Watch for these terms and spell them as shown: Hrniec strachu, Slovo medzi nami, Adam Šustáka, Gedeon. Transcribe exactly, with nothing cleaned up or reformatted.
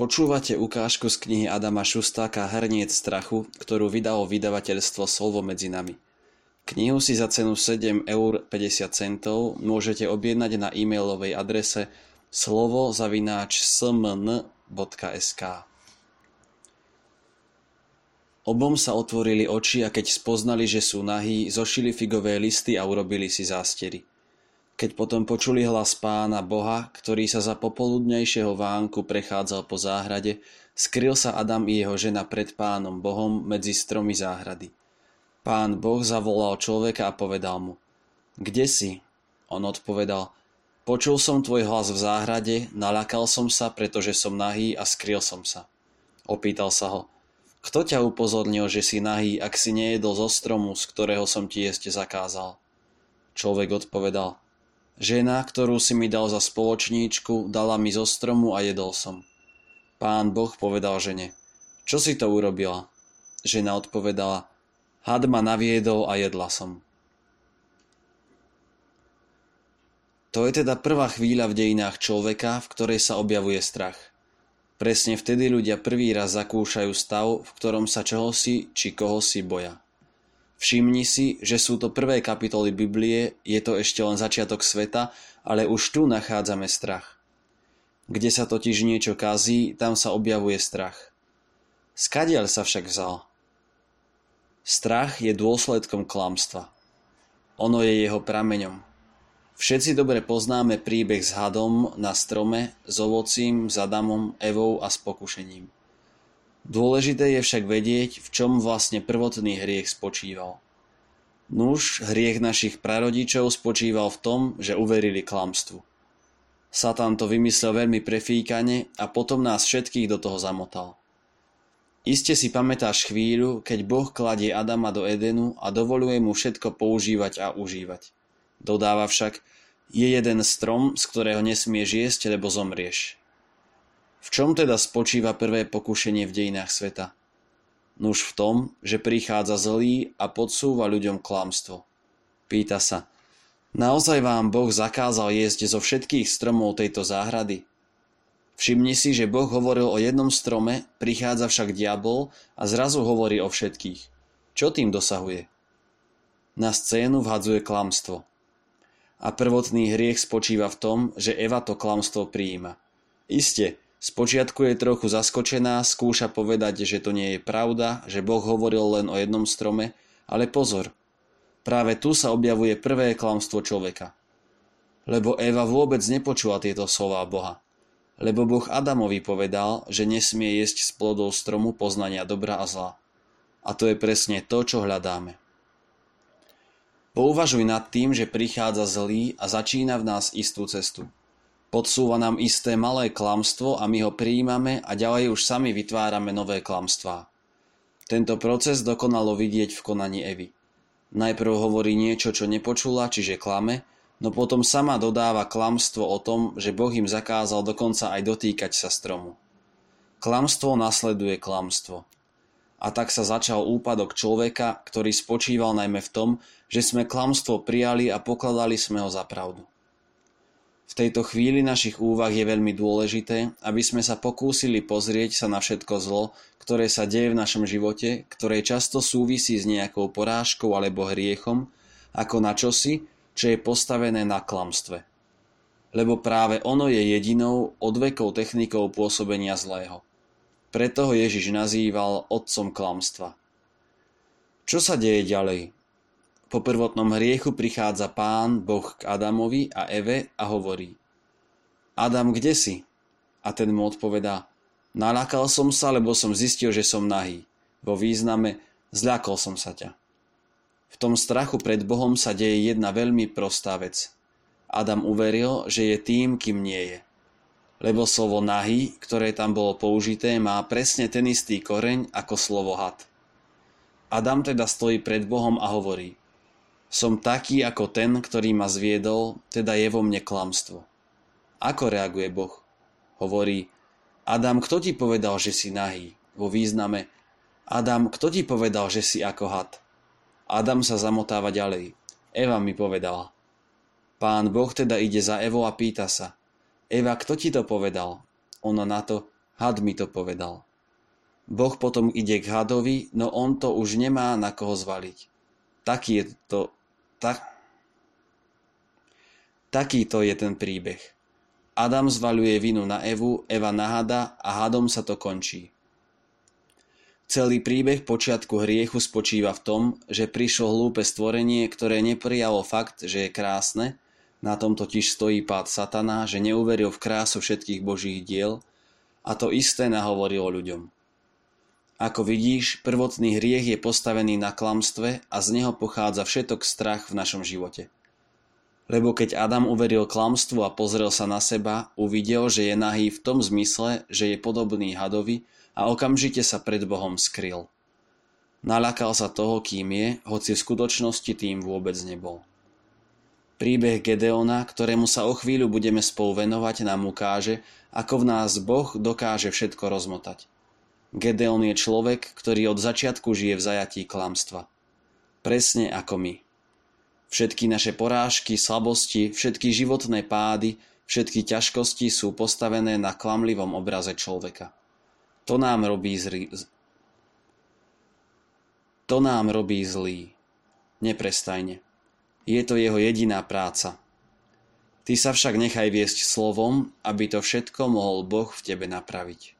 Počúvate ukážku z knihy Adama Šustáka Hrniec strachu, ktorú vydalo vydavateľstvo Slovo medzi nami. Knihu si za cenu sedem eur päťdesiat centov môžete objednať na e-mailovej adrese slovo zavináč es em en bodka es ká. Obom sa otvorili oči a keď spoznali, že sú nahí, zošili figové listy a urobili si zástery. Keď potom počuli hlas Pána Boha, ktorý sa za popoludnejšieho vánku prechádzal po záhrade, skryl sa Adam i jeho žena pred Pánom Bohom medzi stromy záhrady. Pán Boh zavolal človeka a povedal mu: Kde si? On odpovedal: Počul som tvoj hlas v záhrade, nalakal som sa, pretože som nahý a skryl som sa. Opýtal sa ho: Kto ťa upozornil, že si nahý, ak si nejedol zo stromu, z ktorého som ti jesť zakázal? Človek odpovedal: Žena, ktorú si mi dal za spoločníčku, dala mi zo stromu a jedol som. Pán Boh povedal žene: Čo si to urobila? Žena odpovedala: Had ma naviedol a jedla som. To je teda prvá chvíľa v dejinách človeka, v ktorej sa objavuje strach. Presne vtedy ľudia prvý raz zakúšajú stav, v ktorom sa čohosi či kohosi boja. Všimni si, že sú to prvé kapitoly Biblie, je to ešte len začiatok sveta, ale už tu nachádzame strach. Kde sa totiž niečo kazí, tam sa objavuje strach. Skadiaľ sa však vzal? Strach je dôsledkom klamstva. Ono je jeho prameňom. Všetci dobre poznáme príbeh s hadom na strome, s ovocím, s Adamom, Evou a s pokušením. Dôležité je však vedieť, v čom vlastne prvotný hriech spočíval. Nuž, hriech našich prarodičov spočíval v tom, že uverili klamstvu. Satan to vymyslel veľmi prefíkane a potom nás všetkých do toho zamotal. Iste si pamätáš chvíľu, keď Boh kladie Adama do Edenu a dovoluje mu všetko používať a užívať. Dodáva však: je jeden strom, z ktorého nesmieš jesť, lebo zomrieš. V čom teda spočíva prvé pokušenie v dejinách sveta? Nuž v tom, že prichádza zlý a podsúva ľuďom klamstvo. Pýta sa: Naozaj vám Boh zakázal jesť zo všetkých stromov tejto záhrady? Všimni si, že Boh hovoril o jednom strome, prichádza však diabol a zrazu hovorí o všetkých. Čo tým dosahuje? Na scénu vhadzuje klamstvo. A prvotný hriech spočíva v tom, že Eva to klamstvo prijíma. Isté, spočiatku je trochu zaskočená, skúša povedať, že to nie je pravda, že Boh hovoril len o jednom strome, ale pozor, práve tu sa objavuje prvé klamstvo človeka. Lebo Eva vôbec nepočula tieto slová Boha. Lebo Boh Adamovi povedal, že nesmie jesť z plodov stromu poznania dobra a zla. A to je presne to, čo hľadáme. Pouvažuj nad tým, že prichádza zlý a začína v nás istú cestu. Podsúva nám isté malé klamstvo a my ho prijímame a ďalej už sami vytvárame nové klamstvá. Tento proces dokonalo vidieť v konaní Evy. Najprv hovorí niečo, čo nepočula, čiže klame, no potom sama dodáva klamstvo o tom, že Boh im zakázal dokonca aj dotýkať sa stromu. Klamstvo nasleduje klamstvo. A tak sa začal úpadok človeka, ktorý spočíval najmä v tom, že sme klamstvo prijali a pokladali sme ho za pravdu. V tejto chvíli našich úvah je veľmi dôležité, aby sme sa pokúsili pozrieť sa na všetko zlo, ktoré sa deje v našom živote, ktoré často súvisí s nejakou porážkou alebo hriechom, ako na čosi, čo je postavené na klamstve. Lebo práve ono je jedinou odvekou technikou pôsobenia zlého. Preto ho Ježiš nazýval otcom klamstva. Čo sa deje ďalej? Po prvotnom hriechu prichádza Pán Boh k Adamovi a Eve a hovorí: Adam, kde si? A ten mu odpovedá: Naľakal som sa, lebo som zistil, že som nahý. Vo význame: zľakol som sa ťa. V tom strachu pred Bohom sa deje jedna veľmi prostá vec. Adam uveril, že je tým, kým nie je. Lebo slovo nahý, ktoré tam bolo použité, má presne ten istý koreň ako slovo had. Adam teda stojí pred Bohom a hovorí: Som taký ako ten, ktorý ma zviedol, teda je vo mne klamstvo. Ako reaguje Boh? Hovorí: Adam, kto ti povedal, že si nahý? Vo význame: Adam, kto ti povedal, že si ako had? Adam sa zamotáva ďalej: Eva mi povedala. Pán Boh teda ide za Evou a pýta sa: Eva, kto ti to povedal? Ona na to: Had mi to povedal. Boh potom ide k hadovi, no on to už nemá na koho zvaliť. Taký je to... Tak... Takýto je ten príbeh. Adam zvaľuje vinu na Evu, Eva na hada a hadom sa to končí. Celý príbeh počiatku hriechu spočíva v tom, že prišlo hlúpe stvorenie, ktoré neprijalo fakt, že je krásne, na tom totiž stojí pád satana, že neuveril v krásu všetkých božích diel a to isté nahovorilo ľuďom. Ako vidíš, prvotný hriech je postavený na klamstve a z neho pochádza všetok strach v našom živote. Lebo keď Adam uveril klamstvu a pozrel sa na seba, uvidel, že je nahý v tom zmysle, že je podobný hadovi a okamžite sa pred Bohom skryl. Naľakal sa toho, kým je, hoci v skutočnosti tým vôbec nebol. Príbeh Gedeona, ktorému sa o chvíľu budeme spolu venovať, nám ukáže, ako v nás Boh dokáže všetko rozmotať. Gedeon je človek, ktorý od začiatku žije v zajatí klamstva. Presne ako my. Všetky naše porážky, slabosti, všetky životné pády, všetky ťažkosti sú postavené na klamlivom obraze človeka. To nám robí zlý. To nám robí zlý. Neprestajne. Je to jeho jediná práca. Ty sa však nechaj viesť slovom, aby to všetko mohol Boh v tebe napraviť.